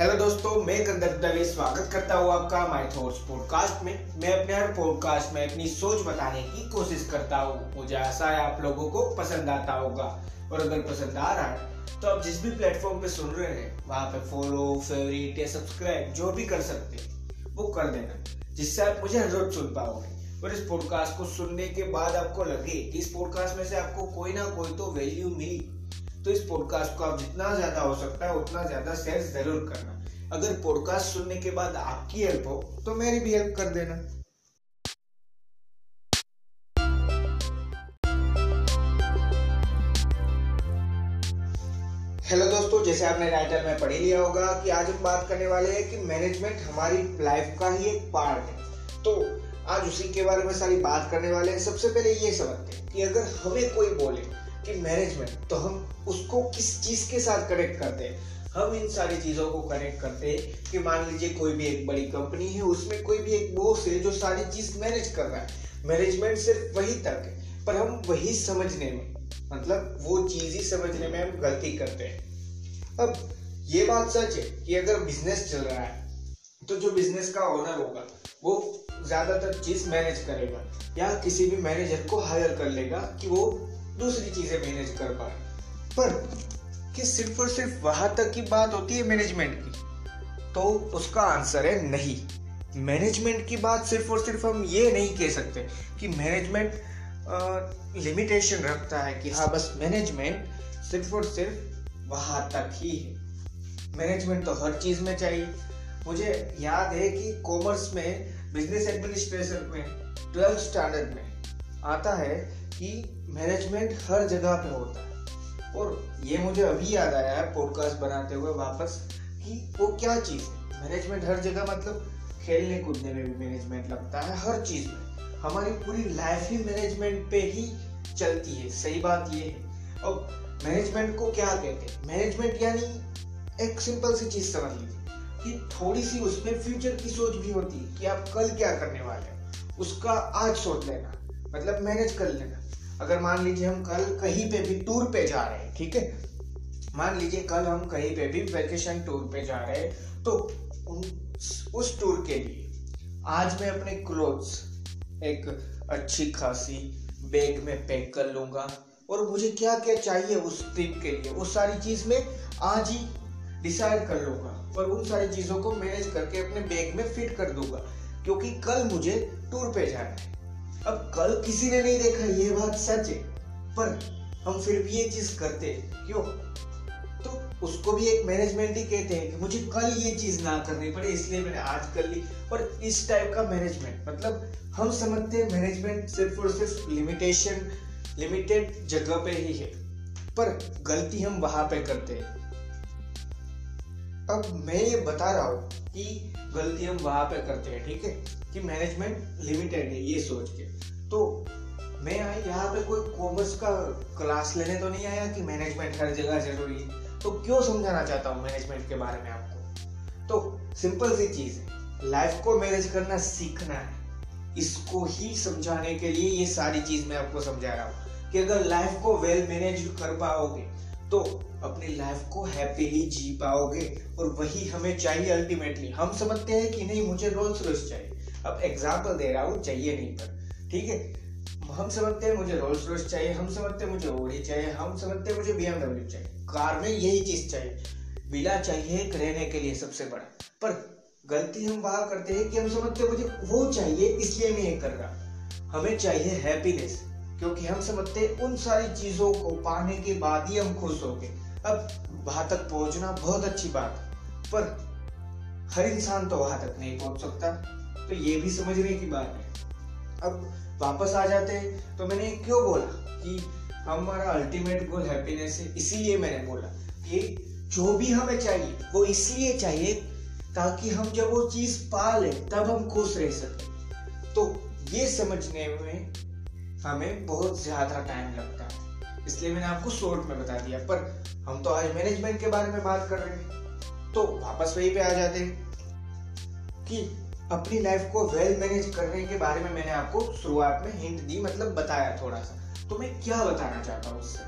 Hello दोस्तों, मैं कंदर दवे स्वागत करता हूँ आपका माय थॉट्स पॉडकास्ट में। मैं अपने हर पॉडकास्ट में अपनी सोच बताने की कोशिश करता हूँ। मुझे आशा है आप लोगों को पसंद आता होगा, और अगर पसंद आ रहा है तो आप जिस भी प्लेटफॉर्म पे सुन रहे हैं वहाँ पे फॉलो, फेवरेट या सब्सक्राइब जो भी कर सकते हैं वो कर देना, जिससे आप मुझे हर रोज सुन पाओगे। और इस पॉडकास्ट को सुनने के बाद आपको लगे कि इस पॉडकास्ट में से आपको कोई ना कोई तो वैल्यू मिली, तो इस पॉडकास्ट को आप जितना ज़्यादा हो सकता है उतना ज़्यादा शेयर ज़रूर करना। अगर पॉडकास्ट सुनने के बाद आपकी हेल्प हो तो मेरी भी हेल्प कर देना। हेलो दोस्तों, जैसे आपने टाइटल में पढ़ लिया होगा कि आज हम बात करने वाले हैं कि मैनेजमेंट हमारी लाइफ का ही एक पार्ट है, तो आज उसी के बारे में सारी बात करने वाले हैं। सबसे पहले ये समझते हैं कि अगर हमें कोई बोले मैनेजमेंट, तो हम उसको किस चीज के साथ कनेक्ट करते हैं। हम इन सारी चीजों को कनेक्ट करते हैं कि मान लीजिए कोई भी एक बड़ी कंपनी है, उसमें कोई भी एक बॉस है जो सारी चीज मैनेज कर रहा है। मैनेजमेंट सिर्फ वही तक है, पर हम वही समझने में, मतलब वो चीज ही समझने में हम गलती करते हैं। अब ये बात सच है कि अगर बिजनेस चल रहा है तो जो बिजनेस का ओनर होगा वो ज्यादातर चीज मैनेज करेगा, या किसी भी मैनेजर को हायर कर लेगा कि वो दूसरी चीजें मैनेज कर पाए। पर कि सिर्फ और सिर्फ वहां तक की बात होती है मैनेजमेंट की, तो उसका आंसर है नहीं। मैनेजमेंट की बात सिर्फ और सिर्फ हम ये नहीं कह सकते कि मैनेजमेंट लिमिटेशन रखता है कि हाँ बस मैनेजमेंट सिर्फ और सिर्फ वहां तक ही है। मैनेजमेंट तो हर चीज में चाहिए। मुझे याद है कि कॉमर्स में, बिजनेस एडमिनिस्ट्रेशन में 12th स्टैंडर्ड में आता है कि मैनेजमेंट हर जगह पे होता है। और ये मुझे अभी याद आया है पॉडकास्ट बनाते हुए वापस कि वो क्या चीज़ है। मैनेजमेंट हर जगह, मतलब खेलने कूदने में भी मैनेजमेंट लगता है, हर चीज़ में। हमारी पूरी लाइफ ही मैनेजमेंट पे ही चलती है। सही बात ये है। अब मैनेजमेंट को क्या कहते हैं? मैनेजमेंट यानी एक सिंपल सी चीज़ समझ लीजिए कि थोड़ी सी उसमें फ्यूचर की सोच भी होती है कि आप कल क्या करने वाले हैं, उसका आज सोच लेना, मतलब मैनेज कर लेना। अगर मान लीजिए हम कल कहीं पे भी टूर पे जा रहे हैं, ठीक है, मान लीजिए कल हम कहीं पे भी वैकेशन टूर पे जा रहे हैं, तो उस टूर के लिए आज मैं अपने क्लोथ्स एक अच्छी खासी बैग में पैक कर लूँगा, और मुझे क्या क्या चाहिए उस ट्रिप के लिए वो सारी चीज़ मैं आज ही डिसाइड कर लूँगा, और उन सारी चीज़ों को मैनेज करके अपने बैग में फिट कर दूंगा, क्योंकि कल मुझे टूर पे जाना है। अब कल किसी ने नहीं देखा, ये बात सच है, पर हम फिर भी ये चीज करते हैं, क्यों? तो उसको भी एक मैनेजमेंट ही कहते हैं कि मुझे कल ये चीज ना करनी पड़े इसलिए मैंने आज कर ली। और इस टाइप का मैनेजमेंट, मतलब हम समझते हैं मैनेजमेंट सिर्फ और सिर्फ लिमिटेशन, लिमिटेड जगह पे ही है, पर गलती हम वहां पे करते हैं। अब मैं ये बता रहा हूँ कि गलती हम वहाँ पे करते हैं, ठीक है, कि मैनेजमेंट लिमिटेड है ये सोच के। तो मैं यहाँ पे कोई कॉमर्स का क्लास लेने तो नहीं आया कि मैनेजमेंट हर जगह जरूरी है, तो क्यों समझाना चाहता हूँ मैनेजमेंट के बारे में आपको। तो सिंपल सी चीज़ है, लाइफ को मैनेज करना सीखना है, इसको ही समझाने के लिए ये सारी चीज़ मैं आपको समझा रहा हूँ कि अगर लाइफ को वेल मैनेज कर पाओगे तो अपनी लाइफ को हैप्पीली जी पाओगे, और वही हमें चाहिए अल्टीमेटली। हम समझते हैं कि नहीं मुझे रोल्स रॉयस चाहिए, अब एग्जांपल दे रहा हूँ, चाहिए नहीं पर, ठीक है, हम समझते हैं मुझे रोल्स रॉयस चाहिए, हम समझते हैं मुझे ऑडी चाहिए, हम समझते हैं मुझे BMW चाहिए, कार में यही चीज़ चाहिए, बिला चाहिए एक रहने के लिए सबसे बड़ा। पर गलती हम वहाँ करते हैं कि हम समझते हैं मुझे वो चाहिए इसलिए मैं ये कर रहा, हमें चाहिए हैप्पीनेस, क्योंकि हम समझते हैं उन सारी चीज़ों को पाने के बाद ही हम खुश हो गए। अब वहाँ तक पहुँचना बहुत अच्छी बात है, पर हर इंसान तो वहाँ तक नहीं पहुँच सकता, तो ये भी समझने की बात है। अब वापस आ जाते हैं, तो मैंने क्यों बोला कि हमारा अल्टीमेट गोल हैप्पीनेस है, इसीलिए मैंने बोला कि जो भी हमें चाहिए वो इसलिए चाहिए ताकि हम जब वो चीज़ पा लें तब हम खुश रह सकें। तो ये समझने में हमें बहुत ज़्यादा टाइम लगता है, इसलिए मैंने आपको शॉर्ट में बता दिया। पर हम तो आज मैनेजमेंट के बारे में बात कर रहे हैं, तो वापस वहीं पे आ जाते हैं कि अपनी लाइफ को वेल मैनेज करने के बारे में मैंने आपको शुरुआत में हिंट दी, मतलब बताया थोड़ा सा। तो मैं क्या बताना चाहता हूँ उससे?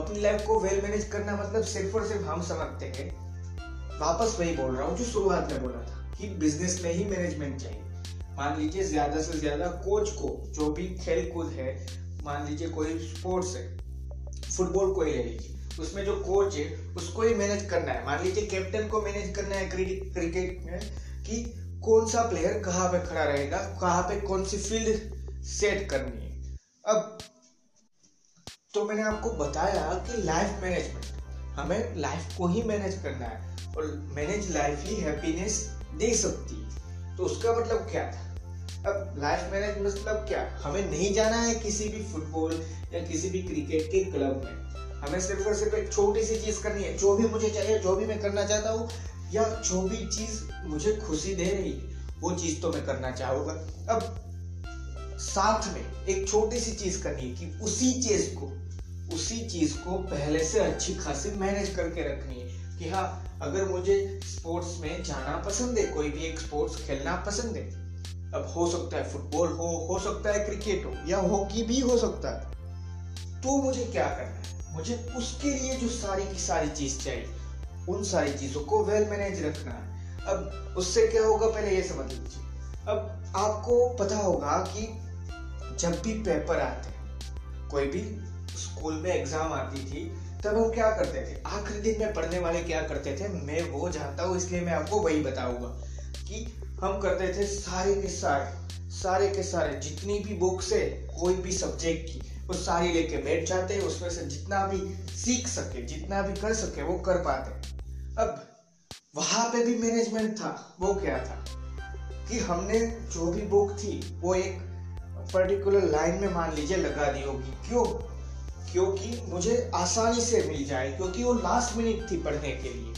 अपनी लाइफ को वेल मैनेज करना मतलब सिर्फ और सिर्फ हम समझते हैं वापस वही बोल रहा हूँ जो शुरुआत में बोला था कि बिजनेस में ही मैनेजमेंट चाहिए। मान लीजिए ज्यादा से ज्यादा कोच को, जो भी खेल कूद है, मान लीजिए कोई स्पोर्ट्स है, फुटबॉल कोई ले लीजिए, उसमें जो कोच है उसको ही मैनेज करना है। मान लीजिए कैप्टन को मैनेज करना है क्रिकेट में कि कौन सा प्लेयर कहाँ पे खड़ा रहेगा, कहाँ पे कौन सी फील्ड सेट करनी है। अब तो मैंने आपको बताया कि लाइफ मैनेजमेंट, हमें लाइफ को ही मैनेज करना है और मैनेज लाइफ ही हैप्पीनेस दे सकती है। तो उसका मतलब क्या था? अब लाइफ मैनेज मतलब क्या? हमें नहीं जाना है किसी भी फुटबॉल या किसी भी क्रिकेट के क्लब में, हमें सिर्फ और सिर्फ एक छोटी सी चीज करनी है, जो भी मुझे चाहिए, जो भी मैं करना चाहता हूँ या जो भी चीज मुझे खुशी दे रही वो चीज तो मैं करना चाहूंगा। अब साथ में एक छोटी सी चीज करनी है कि उसी चीज को पहले से अच्छी खासी मैनेज करके रखनी है कि हाँ, अगर मुझे स्पोर्ट्स में जाना पसंद है, कोई भी एक स्पोर्ट्स खेलना पसंद है, अब हो सकता है फुटबॉल हो सकता है क्रिकेट हो या हॉकी भी हो सकता है, तो मुझे क्या करना है, मुझे उसके लिए जो सारी की सारी चीज चाहिए उन सारी चीजों को वेल मैनेज रखना है। अब उससे क्या होगा पहले ये समझ लीजिए। अब आपको पता होगा कि जब भी पेपर आते हैं, कोई भी स्कूल में एग्जाम आती थी, तब हम क्या करते थे, आखिरी दिन में पढ़ने वाले क्या करते थे, मैं वो जानता हूँ इसलिए मैं आपको वही बताऊंगा कि हम करते थे सारे के सारे जितनी भी बुक्स है कोई भी सब्जेक्ट की वो सारी लेके बैठ जाते हैं, उसमें से जितना भी सीख सके, जितना भी कर सके वो कर पाते। अब वहां पे भी मैनेजमेंट था। वो क्या था कि हमने जो भी बुक थी वो एक पर्टिकुलर लाइन में मान लीजिए लगा दी होगी, क्योंकि मुझे आसानी से मिल जाए, क्योंकि वो लास्ट मिनट थी पढ़ने के लिए।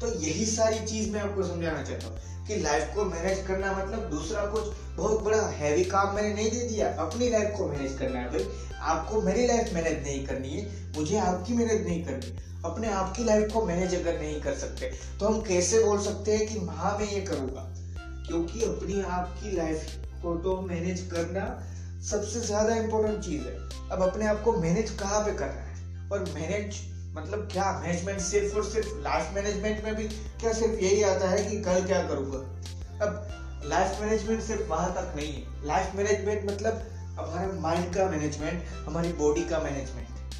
तो यही सारी चीज मैं आपको समझाना चाहता हूँ कि लाइफ को मैनेज करना मतलब दूसरा कुछ बहुत बड़ा हैवी काम मैंने नहीं दे दिया, अपनी लाइफ को मैनेज करना है। भाई, आपको मेरी लाइफ मैनेज नहीं करनी है, मुझे आपकी मैनेज नहीं करनी। अपने आप की लाइफ को मैनेज अगर नहीं कर सकते तो हम कैसे बोल सकते हैं कि माँ मैं ये करूँगा, क्योंकि अपनी आपकी लाइफ को तो मैनेज करना सबसे ज़्यादा इम्पोर्टेंट चीज़ है। अब अपने आप को मैनेज कहाँ पे करना है, और मैनेज मतलब क्या? मैनेजमेंट सिर्फ और सिर्फ लाइफ मैनेजमेंट में भी क्या सिर्फ यही आता है कि कल क्या करूँगा? अब लाइफ मैनेजमेंट सिर्फ वहाँ तक नहीं है। लाइफ मैनेजमेंट मतलब हमारे माइंड का मैनेजमेंट, हमारी बॉडी का मैनेजमेंट,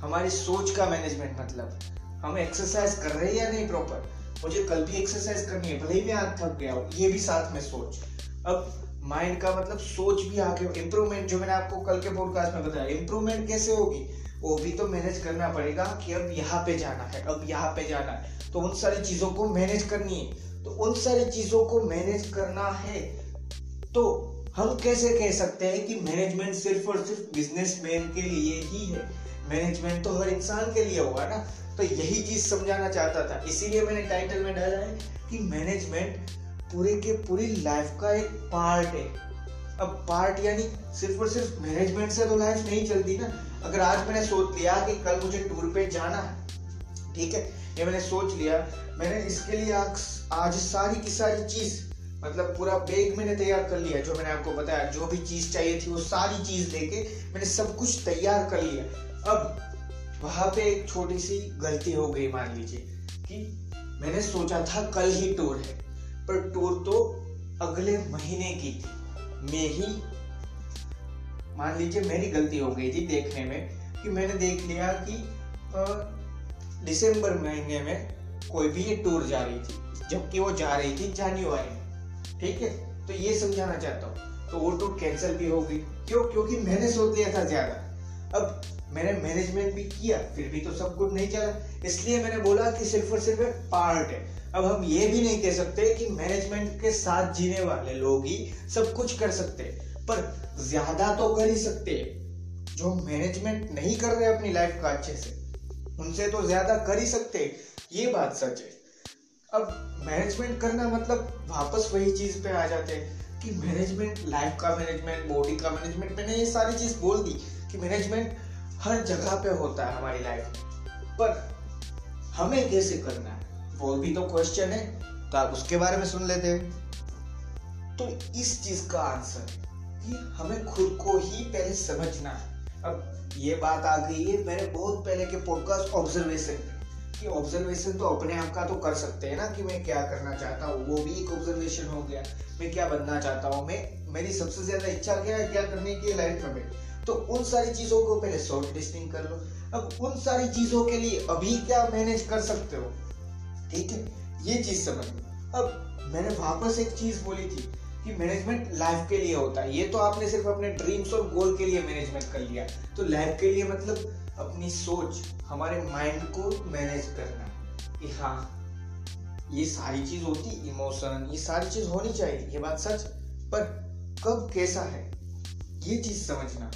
हमारी सोच का मैनेजमेंट। मतलब हम एक्सरसाइज कर रहे हैं या नहीं प्रॉपर, मुझे कल भी एक्सरसाइज करनी है, भले ही मैं आज थक गया हूँ, ये भी साथ में सोच। अब माइंड का मतलब सोच भी आगे इम्प्रूवमेंट, जो मैंने आपको कल के पॉडकास्ट में बताया। इम्प्रूवमेंट कैसे होगी वो भी तो मैनेज करना पड़ेगा कि अब यहाँ पे जाना है, तो उन सारी चीज़ों को मैनेज करनी है। तो उन सारी चीज़ों को मैनेज करना है तो हम कैसे कह सकते हैं कि मैनेजमेंट सिर्फ और सिर्फ बिजनेसमैन के लिए ही है? मैनेजमेंट तो हर इंसान के लिए होगा ना। तो यही चीज़ समझाना चाहता था, इसीलिए मैंने टाइटल में डाला है कि मैनेजमेंट पूरे के पूरी लाइफ का एक पार्ट है। अब पार्ट यानी सिर्फ और सिर्फ मैनेजमेंट से तो लाइफ नहीं चलती ना। अगर आज मैंने सोच लिया कि कल मुझे टूर पे जाना है, ठीक है, ये मैंने सोच लिया, मैंने इसके लिए आज सारी की सारी चीज़ मतलब पूरा बैग मैंने तैयार कर लिया, जो मैंने आपको बताया जो भी चीज़ चाहिए थी वो सारी चीज़ लेके मैंने सब कुछ तैयार कर लिया। अब वहाँ पे एक छोटी सी गलती हो गई, मान लीजिए कि मैंने सोचा था कल ही टूर है, पर टूर तो अगले महीने की थी। मैं ही मान लीजिए मेरी गलती हो गई थी देखने में कि मैंने देख लिया कि दिसंबर महीने में कोई भी ये टूर जा रही थी, जबकि वो जा रही थी जनवरी में, ठीक है। तो ये समझाना चाहता हूँ। तो वो टूर कैंसिल भी हो गई, क्यों? क्योंकि मैंने सोच लिया था ज़्यादा। अब मैंने मैनेजमेंट भी किया, फिर भी तो सब कुछ नहीं चला, इसलिए मैंने बोला कि सिर्फ और सिर्फ एक पार्ट है। अब हम ये भी नहीं कह सकते कि मैनेजमेंट के साथ जीने वाले लोग ही सब कुछ कर सकते, पर ज्यादा तो कर ही सकते। जो मैनेजमेंट नहीं कर रहे अपनी लाइफ का अच्छे से, उनसे तो ज्यादा कर ही सकते, ये बात सच है। अब मैनेजमेंट करना मतलब वापस वही चीज पे आ जाते हैं कि मैनेजमेंट, लाइफ का मैनेजमेंट, बॉडी का मैनेजमेंट, मैंने ये सारी चीज बोल दी कि मैनेजमेंट हर जगह पे होता है हमारी लाइफ में, पर हमें कैसे करना है वो भी तो क्वेश्चन है। तो आप उसके बारे में सुन लेते हैं। तो इस चीज का आंसर कि हमें खुद को ही पहले समझना है। अब ये बात आ गई है मेरे बहुत पहले के पॉडकास्ट ऑब्जर्वेशन में कि ऑब्जर्वेशन तो अपने आप का तो कर सकते हैं ना कि मैं क्या करना चाहता हूँ, वो भी एक ऑब्जर्वेशन हो गया। मैं क्या बनना चाहता हूँ, मैं मेरी सबसे ज्यादा इच्छा क्या है, क्या करने की लाइफ में, तो उन सारी चीज़ों को पहले शॉर्ट लिस्टिंग कर लो। अब उन सारी चीज़ों के लिए अभी क्या मैनेज कर सकते हो, ठीक है, ये चीज़ समझ लो। अब मैंने वापस एक चीज़ बोली थी कि मैनेजमेंट लाइफ के लिए होता है, ये तो आपने सिर्फ अपने ड्रीम्स और गोल के लिए मैनेजमेंट कर लिया, तो लाइफ के लिए मतलब अपनी सोच, हमारे माइंड को मैनेज करना कि हाँ ये सारी चीज़ होती, इमोशन, ये सारी चीज़ होनी चाहिए, ये बात सच, पर कब कैसा है ये चीज़ समझना,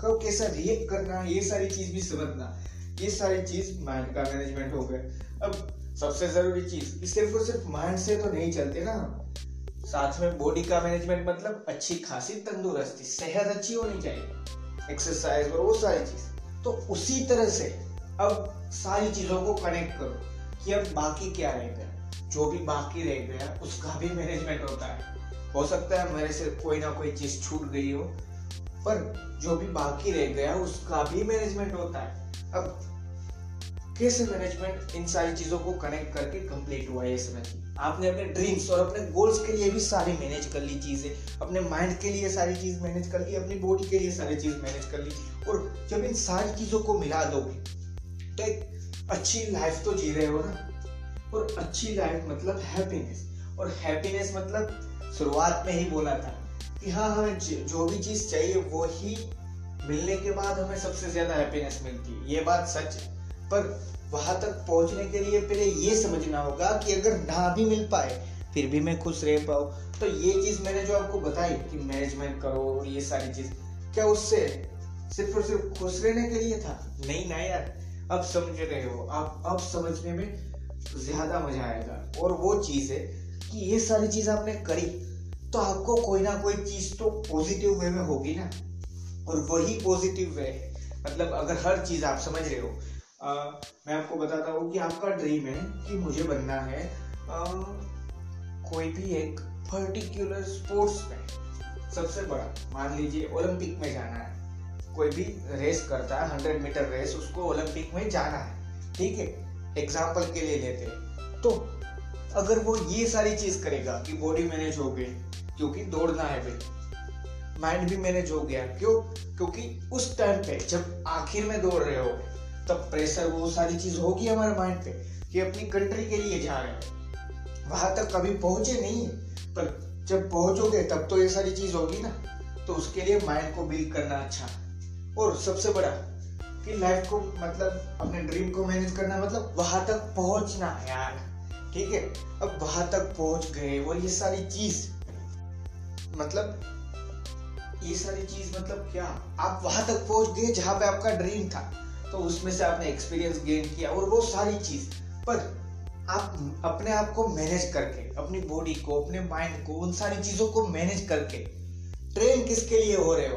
कब कैसा रिएक्ट करना, ये सारी चीज़ भी समझना, ये सारी चीज़ माइंड का मैनेजमेंट हो गया। अब सबसे ज़रूरी चीज़, सिर्फ और सिर्फ माइंड से तो नहीं चलते ना, साथ में बॉडी का मैनेजमेंट, मतलब अच्छी खासी तंदुरुस्ती, सेहत अच्छी होनी चाहिए, एक्सरसाइज और वो सारी चीज। तो उसी तरह से अब सारी चीजों को कनेक्ट करो कि अब बाकी क्या रह गया, जो भी बाकी रह गया उसका भी मैनेजमेंट होता है। हो सकता है मेरे से कोई ना कोई चीज छूट गई हो, पर जो भी बाकी रह गया उसका भी मैनेजमेंट होता है। अब कैसे मैनेजमेंट इन सारी चीजों को कनेक्ट करके कंप्लीट हुआ, ये समझिए। आपने अपने ड्रीम्स और अपने गोल्स के लिए भी सारी मैनेज कर ली चीज़ें, अपने माइंड के लिए सारी चीज़ मैनेज कर ली, अपनी बॉडी के लिए सारी चीज़ मैनेज कर ली, और जब इन सारी चीज़ों को मिला दोगे तो एक अच्छी लाइफ तो जी रहे हो ना। और अच्छी लाइफ मतलब हैप्पीनेस, और हैप्पीनेस मतलब शुरुआत में ही बोला था कि हाँ हमें जो भी चीज़ चाहिए वो ही मिलने के बाद हमें सबसे ज़्यादा हैप्पीनेस मिलती है, ये बात सच। पर वहां तक पहुंचने के लिए पहले ये समझना होगा कि अगर ना भी मिल पाए फिर भी मैं खुश रह पाऊँ, तो ये चीज़ मैंने जो आपको बताई कि मैनेजमेंट करो और ये सारी चीज़, क्या उससे सिर्फ और सिर्फ खुश रहने के लिए था? नहीं ना यार, अब समझ रहे हो आप, अब समझने में ज़्यादा मज़ा आएगा। और वो चीज़ है कि ये सारी चीज़ आपने करी तो आपको कोई ना कोई चीज़ तो पॉजिटिव वे में होगी ना, और वही पॉजिटिव वे है, मतलब अगर हर चीज़ आप समझ रहे हो। मैं आपको बताता हूँ कि आपका ड्रीम है कि मुझे बनना है कोई भी एक पर्टिकुलर स्पोर्ट्स में सबसे बड़ा, मान लीजिए ओलंपिक में जाना है, कोई भी रेस करता है 100 मीटर रेस, उसको ओलंपिक में जाना है, ठीक है, एग्जाम्पल के लिए लेते हैं। तो अगर वो ये सारी चीज़ करेगा कि बॉडी मैनेज हो गई क्योंकि दौड़ना है भाई, माइंड भी मैनेज हो गया, क्यों? क्योंकि उस टाइम पे जब आखिर में दौड़ रहे हो तब प्रेशर, वो सारी चीज होगी हमारे माइंड पे कि अपनी कंट्री के लिए जा रहे हैं, वहां तक कभी पहुंचे नहीं, पर जब पहुंचोगे तब तो ये सारी चीज होगी ना। तो उसके लिए माइंड को बिल्ड करना अच्छा, और सबसे बड़ा कि लाइफ को, मतलब अपने ड्रीम को मैनेज करना, मतलब वहां तक पहुंचना है यार, ठीक है। अब वहां तक पहुंच गए और ये सारी चीज, मतलब ये सारी चीज मतलब क्या, आप वहां तक पहुंच गए जहां पे आपका ड्रीम था, तो उसमें से आपने एक्सपीरियंस गेन किया और वो सारी चीज़। पर आप अपने आप को मैनेज करके, अपनी बॉडी को, अपने माइंड को, उन सारी चीज़ों को मैनेज करके ट्रेन किसके लिए हो रहे हो?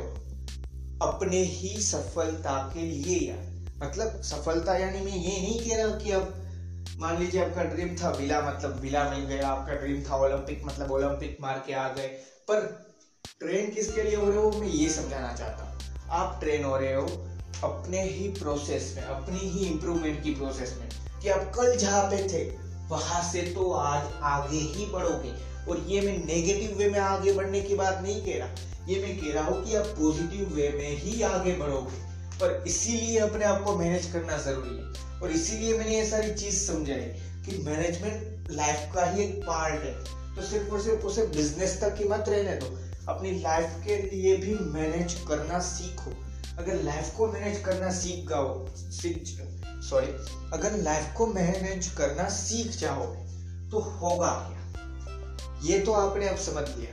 अपने ही सफलता के लिए यार, मतलब सफलता यानी मैं ये नहीं कह रहा कि अब मान लीजिए आपका ड्रीम था विला, मतलब विला मिल गया, आपका ड्रीम था ओलंपिक, मतलब ओलंपिक मार के आ गए, पर ट्रेन किसके लिए हो रहे हो मैं ये समझाना चाहता हूँ। आप ट्रेन हो रहे हो अपने ही प्रोसेस में, अपनी ही इम्प्रूवमेंट की प्रोसेस में, कि आप कल जहाँ पे थे वहाँ से तो आज आगे ही बढ़ोगे। और ये मैं नेगेटिव वे में आगे बढ़ने की बात नहीं कह रहा, ये मैं कह रहा हूँ कि आप पॉजिटिव वे में ही आगे बढ़ोगे, पर इसीलिए अपने आप को मैनेज करना ज़रूरी है। और इसीलिए मैंने ये सारी चीज़ समझाई कि मैनेजमेंट लाइफ का ही एक पार्ट है, तो सिर्फ और सिर्फ उसे बिजनेस तक ही मत रहने दो, अपनी लाइफ के लिए भी मैनेज करना सीखो। अगर लाइफ को मैनेज करना अगर लाइफ को मैनेज करना सीख जाओगे तो होगा क्या, ये तो आपने अब समझ लिया,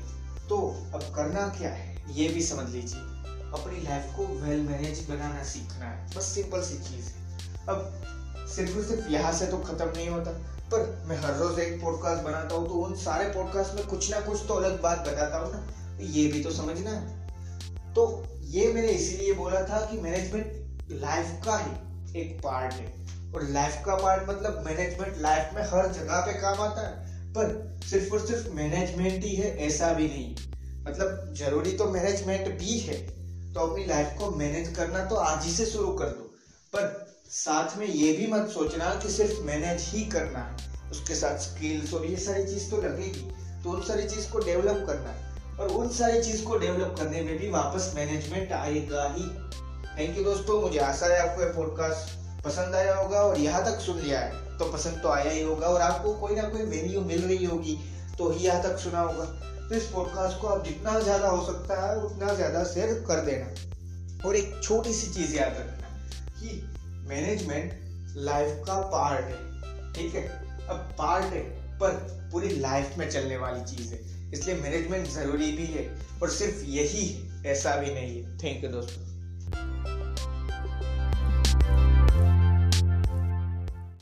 तो अब करना क्या है ये भी समझ लीजिए। अपनी लाइफ को वेल मैनेज बनाना सीखना है, बस सिंपल सी चीज़ है। अब सिर्फ यहाँ से तो ख़त्म नहीं होता, पर मैं हर रोज़ एक पॉडकास्ट बनाता हूँ, तो उन सारे पॉडकास्ट में कुछ ना कुछ तो अलग बात बताता हूँ ना, तो ये भी तो समझना है। तो ये मैंने इसीलिए बोला था कि मैनेजमेंट लाइफ का ही एक पार्ट है, और लाइफ का पार्ट मतलब मैनेजमेंट लाइफ में हर जगह पे काम आता है, पर सिर्फ और सिर्फ मैनेजमेंट ही है ऐसा भी नहीं, मतलब जरूरी तो मैनेजमेंट भी है। तो अपनी लाइफ को मैनेज करना तो आज ही से शुरू कर दो, पर साथ में ये भी मत सोचना कि सिर्फ मैनेज ही करना है, उसके साथ स्किल्स और ये सारी चीज़ तो लगेगी, तो उन सारी चीज़ को डेवलप करना है और उन सारी चीज़ को डेवलप करने में भी वापस मैनेजमेंट आएगा ही। थैंक यू दोस्तों, मुझे आशा है आपको ये पॉडकास्ट पसंद आया होगा और यहाँ तक सुन लिया है तो पसंद तो आया ही होगा और आपको कोई ना कोई वैल्यू मिल रही होगी तो ही यहाँ तक सुना होगा। तो इस पॉडकास्ट को आप जितना ज़्यादा हो सकता है उतना ज़्यादा शेयर कर देना। और एक छोटी सी चीज़ याद रखना कि मैनेजमेंट लाइफ का पार्ट है, ठीक है। अब पार्ट है पर पूरी लाइफ में चलने वाली चीज़ है, इसलिए मैनेजमेंट ज़रूरी भी है और सिर्फ यही ऐसा भी नहीं है। थैंक यू दोस्तों।